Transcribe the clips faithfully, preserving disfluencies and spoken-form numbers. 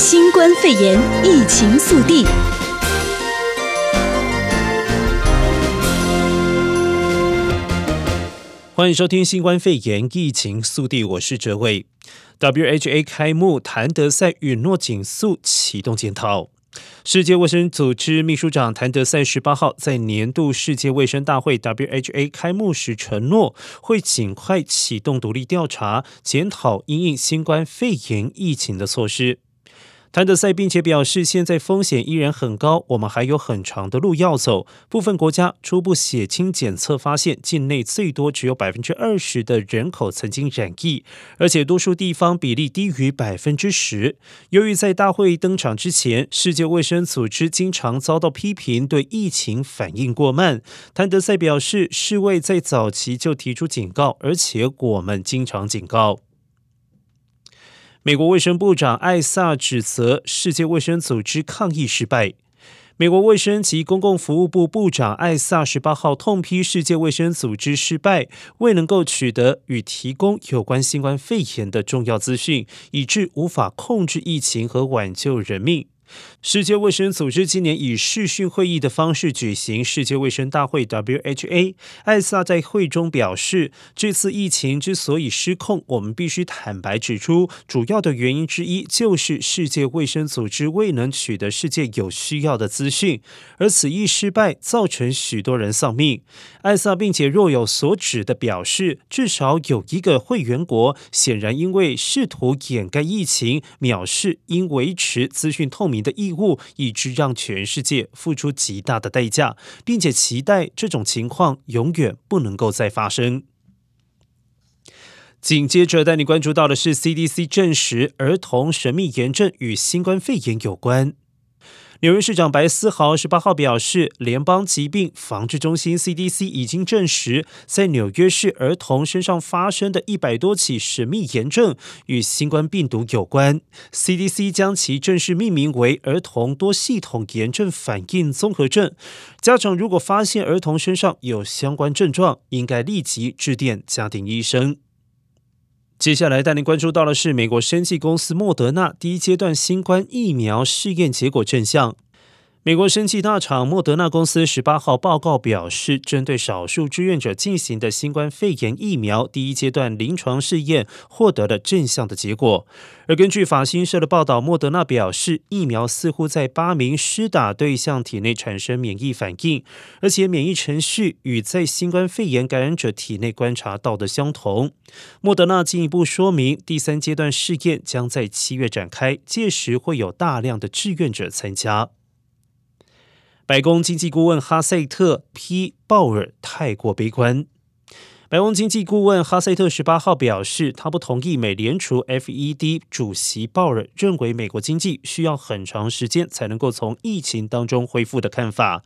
新冠肺炎疫情速递。欢迎收听新冠肺炎疫情速递，我是哲伟。W H A 开幕，谭德赛与诺景素启动检讨。世界卫生组织秘书长谭德赛十八号在年度世界卫生大会 W H A 开幕时承诺，会尽快启动独立调查，检讨因应新冠肺炎疫情的措施。谭德赛并且表示，现在风险依然很高，我们还有很长的路要走。部分国家初步血清检测发现，境内最多只有 百分之二十 的人口曾经染疫，而且多数地方比例低于 百分之十。 由于在大会登场之前，世界卫生组织经常遭到批评对疫情反应过慢，谭德赛表示，世卫在早期就提出警告，而且我们经常警告。美国卫生部长艾萨指责世界卫生组织抗疫失败。美国卫生及公共服务部部长艾萨十八号痛批世界卫生组织失败，未能够取得与提供有关新冠肺炎的重要资讯，以致无法控制疫情和挽救人命。世界卫生组织今年以视讯会议的方式举行世界卫生大会 W H A。 艾萨在会中表示，这次疫情之所以失控，我们必须坦白指出，主要的原因之一就是世界卫生组织未能取得世界有需要的资讯，而此一失败造成许多人丧命。艾萨并且若有所指地表示，至少有一个会员国显然因为试图掩盖疫情，藐视应维持资讯透明的义务，以致让全世界付出极大的代价，并且期待这种情况永远不能够再发生。紧接着带你关注到的是 C D C 证实儿童神秘炎症与新冠肺炎有关。纽约市长白思豪十八号表示，联邦疾病防治中心 C D C 已经证实，在纽约市儿童身上发生的一百多起神秘炎症与新冠病毒有关。C D C 将其正式命名为儿童多系统炎症反应综合症。家长如果发现儿童身上有相关症状，应该立即致电家庭医生。接下来带您关注到的是美国生技公司莫德纳第一阶段新冠疫苗试验结果正向。美国生技大厂莫德纳公司十八号报告表示，针对少数志愿者进行的新冠肺炎疫苗第一阶段临床试验获得了正向的结果。而根据法新社的报道，莫德纳表示，疫苗似乎在八名施打对象体内产生免疫反应，而且免疫程序与在新冠肺炎感染者体内观察到的相同。莫德纳进一步说明，第三阶段试验将在七月展开，届时会有大量的志愿者参加。白宫经济顾问哈塞特批鲍尔太过悲观。白宫经济顾问哈塞特十八号表示，他不同意美联储 F E D 主席鲍尔认为美国经济需要很长时间才能够从疫情当中恢复的看法，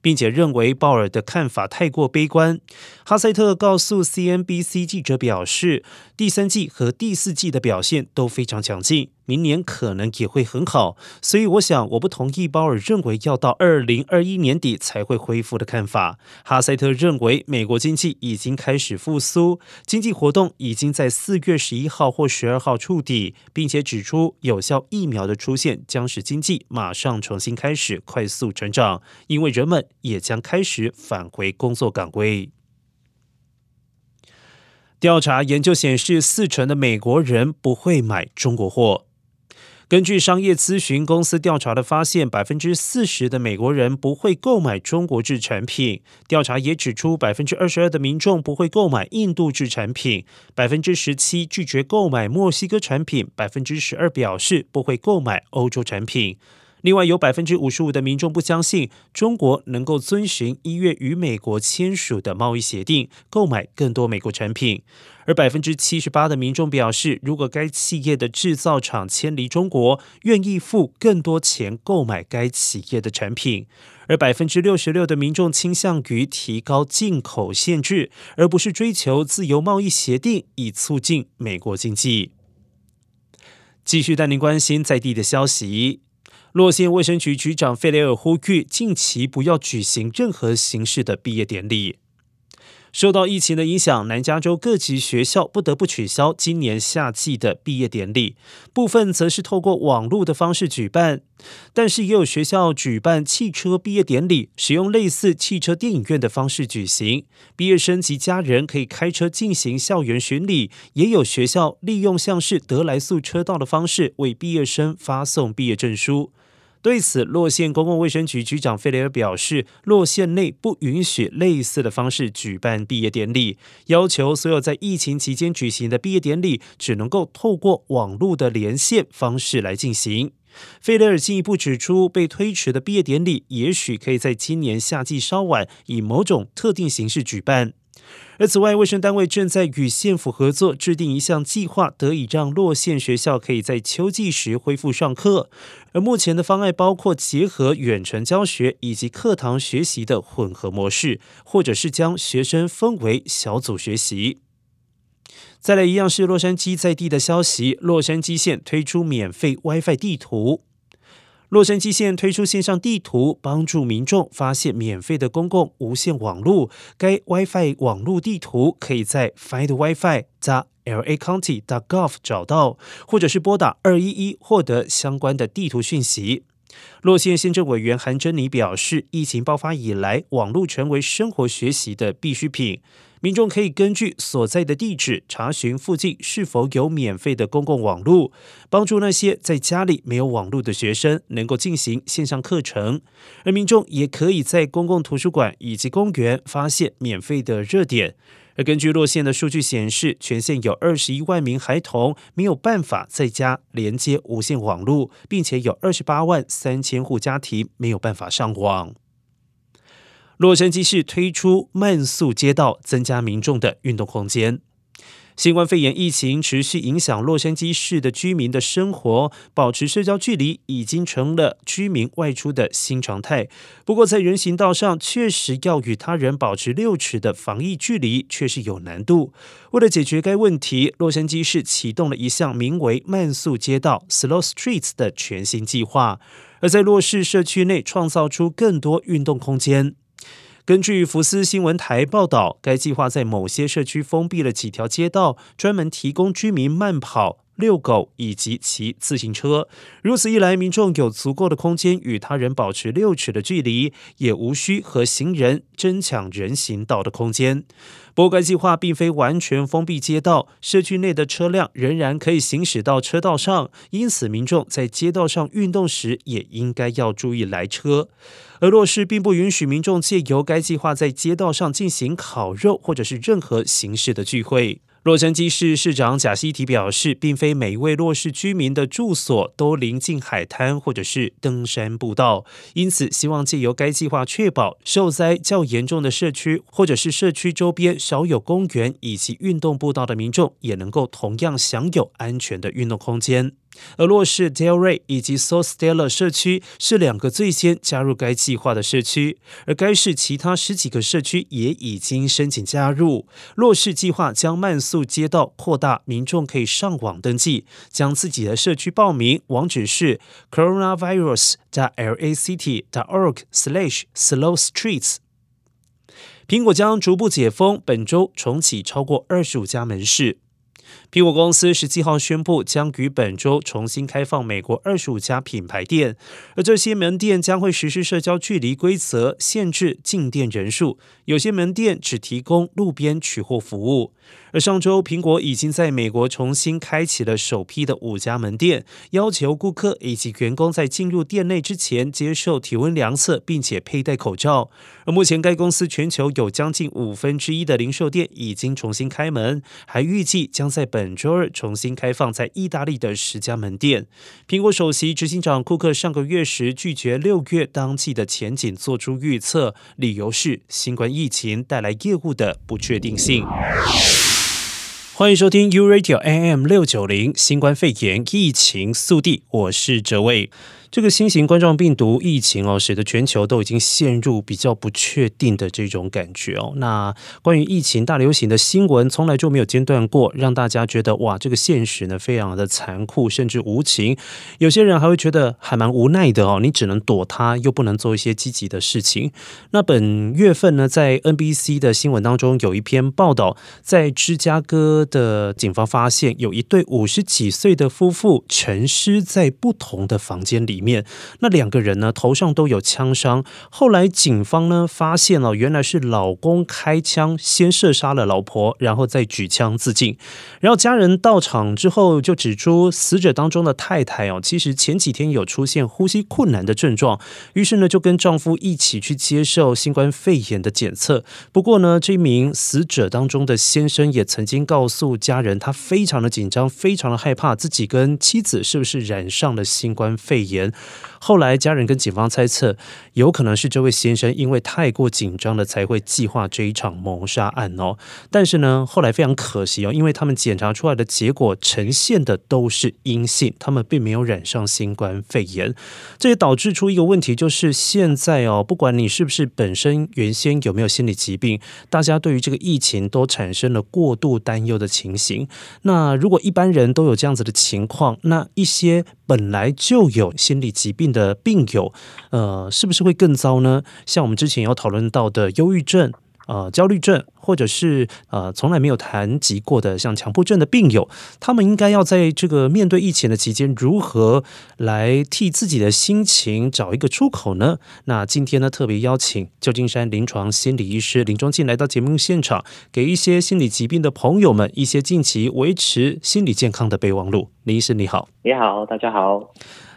并且认为鲍尔的看法太过悲观。哈塞特告诉 C N B C 记者表示，第三季和第四季的表现都非常强劲，明年可能也会很好，所以我想我不同意鲍尔认为要到二零二一年底才会恢复的看法。哈塞特认为美国经济已经开始复苏，经济活动已经在四月十一号或十二号触底，并且指出有效疫苗的出现将使经济马上重新开始快速成长，因为人们也将开始返回工作岗位。调查研究显示，四成的美国人不会买中国货。根据商业咨询公司调查的发现， 百分之四十 的美国人不会购买中国制产品。调查也指出， 百分之二十二 的民众不会购买印度制产品， 百分之十七 拒绝购买墨西哥产品， 百分之十二 表示不会购买欧洲产品。另外有 百分之五十五 的民众不相信中国能够遵循一月与美国签署的贸易协定，购买更多美国产品。而 百分之七十八 的民众表示，如果该企业的制造厂迁离中国，愿意付更多钱购买该企业的产品。而 百分之六十六 的民众倾向于提高进口限制，而不是追求自由贸易协定以促进美国经济。继续带您关心在地的消息。洛县卫生局局长费雷尔呼吁，近期不要举行任何形式的毕业典礼。受到疫情的影响，南加州各级学校不得不取消今年夏季的毕业典礼，部分则是透过网络的方式举办。但是也有学校举办汽车毕业典礼，使用类似汽车电影院的方式举行，毕业生及家人可以开车进行校园巡礼。也有学校利用像是德莱速车道的方式为毕业生发送毕业证书。对此，洛县公共卫生局局长费雷尔表示，洛县内不允许类似的方式举办毕业典礼，要求所有在疫情期间举行的毕业典礼只能够透过网络的连线方式来进行。费雷尔进一步指出，被推迟的毕业典礼也许可以在今年夏季稍晚以某种特定形式举办。而此外，卫生单位正在与县府合作，制定一项计划，得以让洛县学校可以在秋季时恢复上课。而目前的方案包括结合远程教学以及课堂学习的混合模式，或者是将学生分为小组学习。再来一样是洛杉矶在地的消息，洛杉矶县推出免费 WiFi 地图。洛杉矶县推出线上地图，帮助民众发现免费的公共无线网路。该 WiFi 网路地图可以在 find wifi dot l a county dot gov 找到，或者是拨打二一一获得相关的地图讯息。洛县县政委员韩珍妮表示，疫情爆发以来，网路成为生活学习的必需品，民众可以根据所在的地址查询附近是否有免费的公共网路，帮助那些在家里没有网路的学生能够进行线上课程。而民众也可以在公共图书馆以及公园发现免费的热点。而根据洛县的数据显示，全县有二十一万名孩童没有办法在家连接无线网路，并且有二十八万三千户家庭没有办法上网。洛杉矶市推出慢速街道，增加民众的运动空间。新冠肺炎疫情持续影响洛杉矶市的居民的生活，保持社交距离已经成了居民外出的新常态。不过在人行道上，确实要与他人保持六尺的防疫距离，确实有难度。为了解决该问题，洛杉矶市启动了一项名为慢速街道 Slow Streets 的全新计划，而在洛市社区内创造出更多运动空间。根据福斯新闻台报道，该计划在某些社区封闭了几条街道，专门提供居民慢跑、遛狗以及骑自行车。如此一来，民众有足够的空间与他人保持六尺的距离，也无需和行人争抢人行道的空间。不过，该计划并非完全封闭街道，社区内的车辆仍然可以行驶到车道上，因此民众在街道上运动时也应该要注意来车。而洛市并不允许民众借由该计划在街道上进行烤肉或者是任何形式的聚会。洛杉矶市市长贾西提表示，并非每一位洛市居民的住所都临近海滩或者是登山步道，因此希望借由该计划确保受灾较严重的社区或者是社区周边少有公园以及运动步道的民众也能够同样享有安全的运动空间。而洛市 Delray 以及 South Stella 社区是两个最先加入该计划的社区，而该市其他十几个社区也已经申请加入。洛市计划将慢速街道扩大，民众可以上网登记，将自己的社区报名，网址是 coronavirus dot l a city dot org slash slow streets。苹果将逐步解封，本周重启超过二十五家门市。苹果公司十七号宣布，将于本周重新开放美国二十五家品牌店，而这些门店将会实施社交距离规则，限制进店人数，有些门店只提供路边取货服务。而上周，苹果已经在美国重新开启了首批的五家门店，要求顾客以及员工在进入店内之前接受体温量测，并且佩戴口罩。而目前，该公司全球有将近五分之一的零售店已经重新开门，还预计将在本周二重新开放在意大利的十家门店。苹果首席执行长库克上个月时拒绝六月当季的前景做出预测，理由是新冠疫情带来业务的不确定性。欢迎收听 U Radio A M 六九零新冠肺炎疫情速递，我是哲卫。这个新型冠状病毒疫情哦，使得全球都已经陷入比较不确定的这种感觉哦。那关于疫情大流行的新闻从来就没有间断过，让大家觉得哇，这个现实呢非常的残酷，甚至无情。有些人还会觉得还蛮无奈的哦，你只能躲它，又不能做一些积极的事情。那本月份呢，在 N B C 的新闻当中有一篇报道，在芝加哥的警方发现有一对五十几岁的夫妇沉尸在不同的房间里面，那两个人呢头上都有枪伤，后来警方呢发现了、哦、原来是老公开枪先射杀了老婆，然后再举枪自尽。然后家人到场之后就指出，死者当中的太太哦，其实前几天有出现呼吸困难的症状，于是呢就跟丈夫一起去接受新冠肺炎的检测。不过呢，这名死者当中的先生也曾经告诉家人，他非常的紧张，非常的害怕自己跟妻子是不是染上了新冠肺炎。后来家人跟警方猜测，有可能是这位先生因为太过紧张了才会计划这一场谋杀案哦。但是呢，后来非常可惜哦，因为他们检查出来的结果呈现的都是阴性，他们并没有染上新冠肺炎。这也导致出一个问题，就是现在哦，不管你是不是本身原先有没有心理疾病，大家对于这个疫情都产生了过度担忧的情形。那如果一般人都有这样子的情况，那一些本来就有心理疾病的病友呃，是不是会更糟呢？像我们之前有讨论到的忧郁症、呃、焦虑症，或者是呃从来没有谈及过的像强迫症的病友，他们应该要在这个面对疫情的期间，如何来替自己的心情找一个出口呢？那今天呢，特别邀请旧金山临床心理医师林忠进来到节目现场，给一些心理疾病的朋友们一些近期维持心理健康的备忘录。林医师你好。你好，大家好。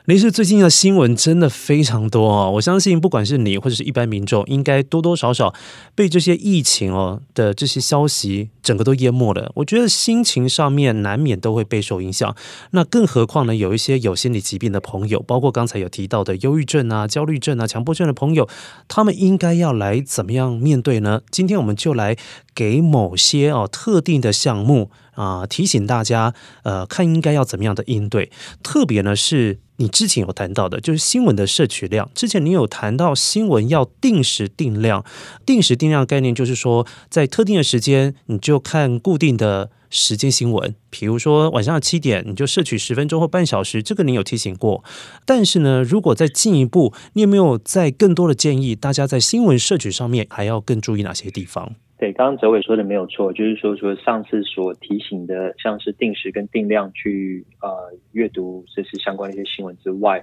林医师，最近的新闻真的非常多哦，我相信不管是你或者是一般民众，应该多多少少被这些疫情哦的这些消息整个都淹没了。我觉得心情上面难免都会备受影响。那更何况呢，有一些有心理疾病的朋友，包括刚才有提到的忧郁症啊、焦虑症啊、强迫症的朋友，他们应该要来怎么样面对呢？今天我们就来给某些哦特定的项目啊、呃、提醒大家，呃，看应该要怎么样的应对。特别呢是你之前有谈到的，就是新闻的摄取量。之前你有谈到新闻要定时定量，定时定量概念就是说，在特定的时间你就看固定的时间新闻，比如说晚上的七点，你就摄取十分钟或半小时，这个你有提醒过。但是呢，如果再进一步，你有没有再更多的建议？大家在新闻摄取上面还要更注意哪些地方？对，刚刚哲伟说的没有错，就是说说上次所提醒的，像是定时跟定量去呃阅读这是相关的一些新闻之外，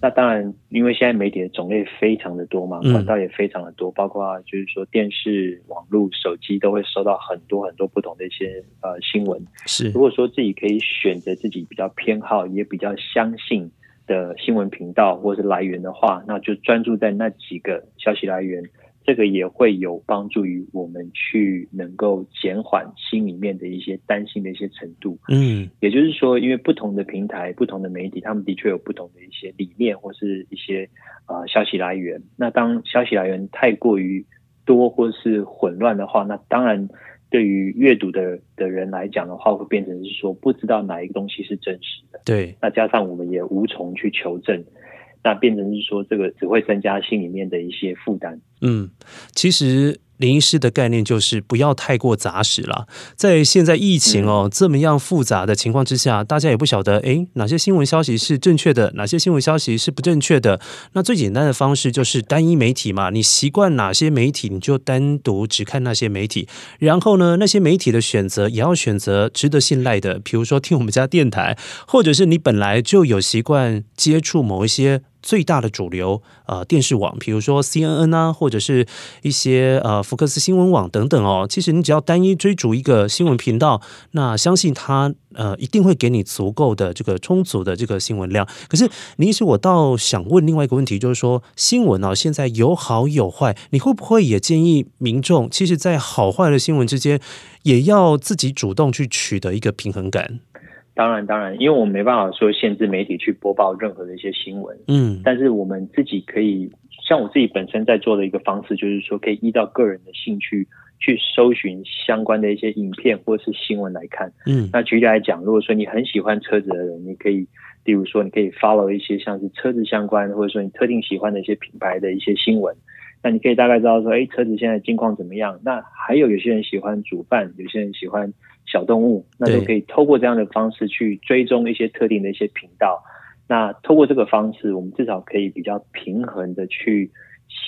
那当然因为现在媒体的种类非常的多嘛，管道也非常的多，包括就是说电视、网络、手机都会收到很多很多不同的一些呃新闻。是，如果说自己可以选择自己比较偏好也比较相信的新闻频道或是来源的话，那就专注在那几个消息来源。这个也会有帮助于我们去能够减缓心里面的一些担心的一些程度。嗯，也就是说，因为不同的平台、不同的媒体，他们的确有不同的一些理念或是一些呃消息来源。那当消息来源太过于多或是混乱的话，那当然对于阅读的的人来讲的话，会变成是说不知道哪一个东西是真实的。对，那加上我们也无从去求证。那变成是说，这个只会增加心里面的一些负担。嗯，其实林医师的概念就是不要太过杂食了。在现在疫情哦、嗯、这么样复杂的情况之下，大家也不晓得哎哪些新闻消息是正确的，哪些新闻消息是不正确的。那最简单的方式就是单一媒体嘛，你习惯哪些媒体，你就单独只看那些媒体。然后呢，那些媒体的选择也要选择值得信赖的，比如说听我们家电台，或者是你本来就有习惯接触某一些最大的主流、呃、电视网，比如说 C N N 啊，或者是一些呃福克斯新闻网等等哦。其实你只要单一追逐一个新闻频道，那相信它呃一定会给你足够的这个充足的这个新闻量。可是林医师，我倒想问另外一个问题，就是说新闻哦现在有好有坏，你会不会也建议民众，其实在好坏的新闻之间，也要自己主动去取得一个平衡感？当然当然，因为我们没办法说限制媒体去播报任何的一些新闻，嗯，但是我们自己可以，像我自己本身在做的一个方式，就是说可以依照个人的兴趣去搜寻相关的一些影片或是新闻来看。嗯，那举例来讲，如果说你很喜欢车子的人，你可以例如说你可以 follow 一些像是车子相关或者说你特定喜欢的一些品牌的一些新闻，那你可以大概知道说诶车子现在近况怎么样。那还有有些人喜欢煮饭，有些人喜欢小动物，那都可以透过这样的方式去追踪一些特定的一些频道。那透过这个方式，我们至少可以比较平衡的去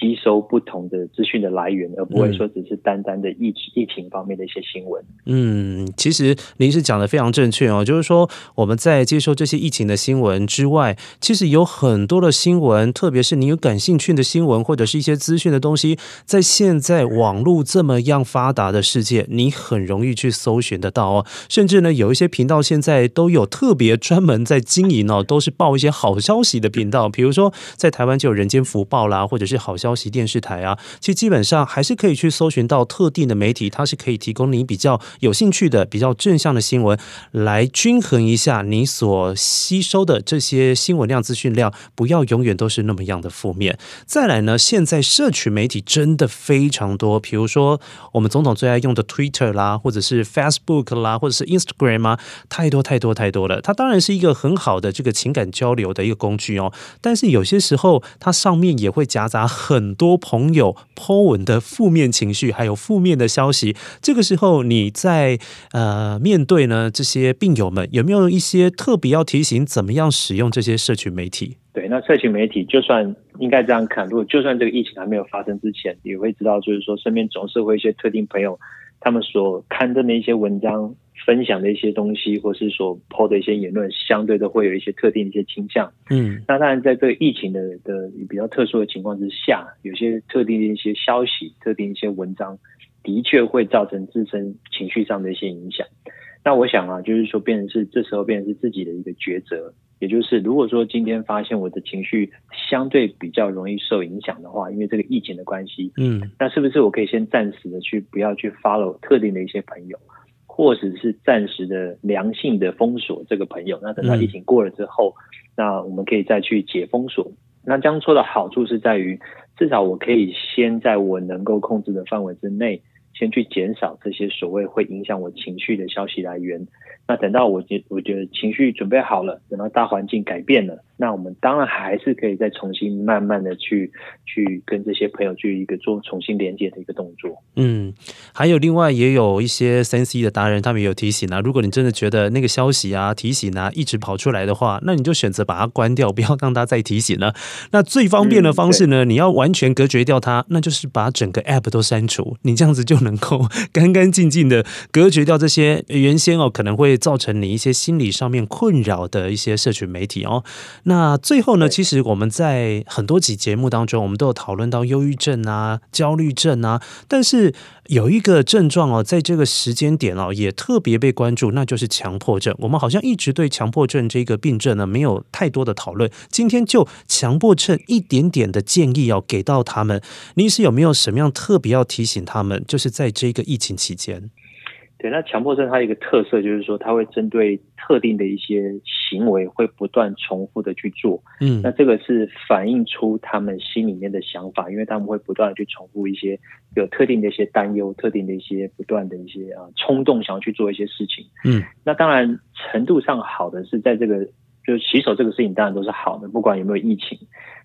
吸收不同的资讯的来源，而不会说只是单单的疫疫情方面的一些新闻。嗯，其实林医师讲的非常正确哦，就是说我们在接受这些疫情的新闻之外，其实有很多的新闻，特别是你有感兴趣的新闻或者是一些资讯的东西，在现在网络这么样发达的世界，你很容易去搜寻得到哦。甚至呢，有一些频道现在都有特别专门在经营哦，都是报一些好消息的频道，比如说在台湾就有人间福报啦，或者是好消息电视台啊，其实基本上还是可以去搜寻到特定的媒体，它是可以提供你比较有兴趣的、比较正向的新闻，来均衡一下你所吸收的这些新闻量、资讯量，不要永远都是那么样的负面。再来呢，现在社群媒体真的非常多，比如说我们总统最爱用的 Twitter 啦，或者是 Facebook 啦，或者是 Instagram 啊，太多太多太多了。它当然是一个很好的这个情感交流的一个工具哦，但是有些时候它上面也会夹杂很多朋友 po 文的负面情绪，还有负面的消息。这个时候你在呃面对呢这些病友们，有没有一些特别要提醒怎么样使用这些社群媒体？对，那社群媒体就算应该这样看，如果就算这个疫情还没有发生之前，也会知道就是说身边总是会一些特定朋友他们所刊登的一些文章、分享的一些东西，或是所 po 的一些言论，相对都会有一些特定的一些倾向。嗯，那当然在这个疫情的的比较特殊的情况之下，有些特定的一些消息、特定一些文章，的确会造成自身情绪上的一些影响。那我想啊，就是说变成是这时候变成是自己的一个抉择，也就是如果说今天发现我的情绪相对比较容易受影响的话，因为这个疫情的关系，嗯，那是不是我可以先暂时的去不要去 follow 特定的一些朋友，或者是暂时的良性的封锁这个朋友，那等到疫情过了之后，嗯，那我们可以再去解封锁。那这样做的好处是在于，至少我可以先在我能够控制的范围之内，先去减少这些所谓会影响我情绪的消息来源。那等到我觉我觉得情绪准备好了，等到大环境改变了，那我们当然还是可以再重新慢慢的去去跟这些朋友去一个做重新连接的一个动作。嗯，还有另外也有一些 三 C 的达人，他们也有提醒啊，如果你真的觉得那个消息啊、提醒啊一直跑出来的话，那你就选择把它关掉，不要让它再提醒了。那最方便的方式呢，嗯，你要完全隔绝掉它，那就是把整个 app 都删除，你这样子就能够干干净净的隔绝掉这些原先哦可能会造成你一些心理上面困扰的一些社群媒体哦。那最后呢，其实我们在很多集节目当中，我们都有讨论到忧郁症啊、焦虑症啊，但是有一个症状哦，在这个时间点哦，也特别被关注，那就是强迫症。我们好像一直对强迫症这个病症呢，没有太多的讨论。今天就强迫症一点点的建议要给到他们，林医师有没有什么样特别要提醒他们？就是在这个疫情期间。对，那强迫症它一个特色就是说，它会针对特定的一些行为，会不断重复的去做。嗯，那这个是反映出他们心里面的想法，因为他们会不断的去重复一些有特定的一些担忧、特定的一些不断的一些啊冲动，想要去做一些事情。嗯，那当然程度上好的是在这个。就洗手这个事情当然都是好的，不管有没有疫情，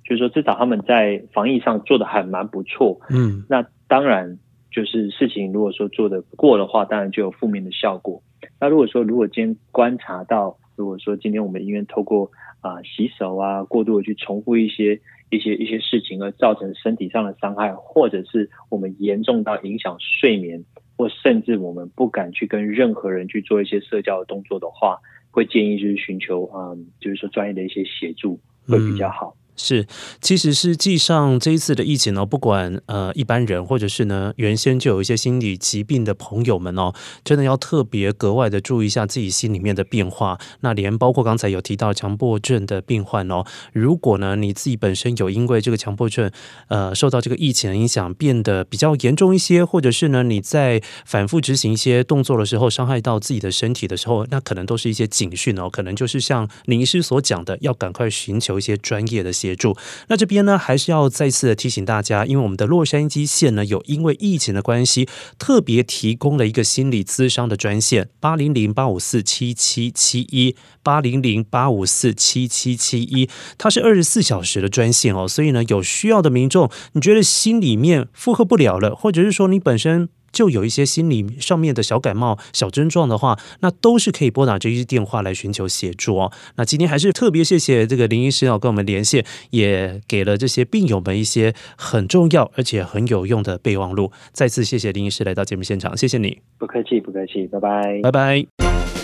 就是说至少他们在防疫上做的还蛮不错。嗯，那当然就是事情如果说做的过的话，当然就有负面的效果。那如果说如果今天观察到，如果说今天我们医院透过啊、呃、洗手啊过度的去重复一些一些一些事情，而造成身体上的伤害，或者是我们严重到影响睡眠，或甚至我们不敢去跟任何人去做一些社交的动作的话，会建议就是寻求啊、嗯，就是说专业的一些协助会比较好。嗯，是，其实实际上这一次的疫情哦，不管呃一般人或者是呢原先就有一些心理疾病的朋友们哦，真的要特别格外的注意一下自己心里面的变化。那连包括刚才有提到强迫症的病患哦，如果呢你自己本身有因为这个强迫症呃受到这个疫情的影响变得比较严重一些，或者是呢你在反复执行一些动作的时候伤害到自己的身体的时候，那可能都是一些警讯哦，可能就是像林医师所讲的，要赶快寻求一些专业的协助。那这边呢还是要再次的提醒大家，因为我们的洛杉矶县呢有因为疫情的关系特别提供了一个心理咨商的专线八零零八五四七七七一 八零零八五四七七七一，它是二十四小时的专线哦，所以呢有需要的民众，你觉得心里面负荷不了了，或者是说你本身就有一些心理上面的小感冒小症状的话，那都是可以拨打这一电话来寻求协助哦。那今天还是特别谢谢这个林医师跟我们连线，也给了这些病友们一些很重要而且很有用的备忘录。再次谢谢林医师来到节目现场，谢谢你。不客气不客气，拜拜拜拜。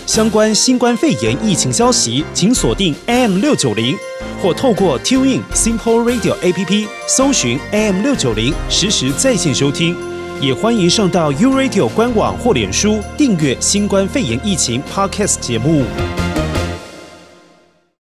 相关新冠肺炎疫情消息请锁定 A M 六九零， 或透过 TuneIn Simple Radio A P P 搜寻 A M 六九零 实时在线收听，也欢迎上到 U Radio 官网或脸书订阅新冠肺炎疫情 Podcast 节目。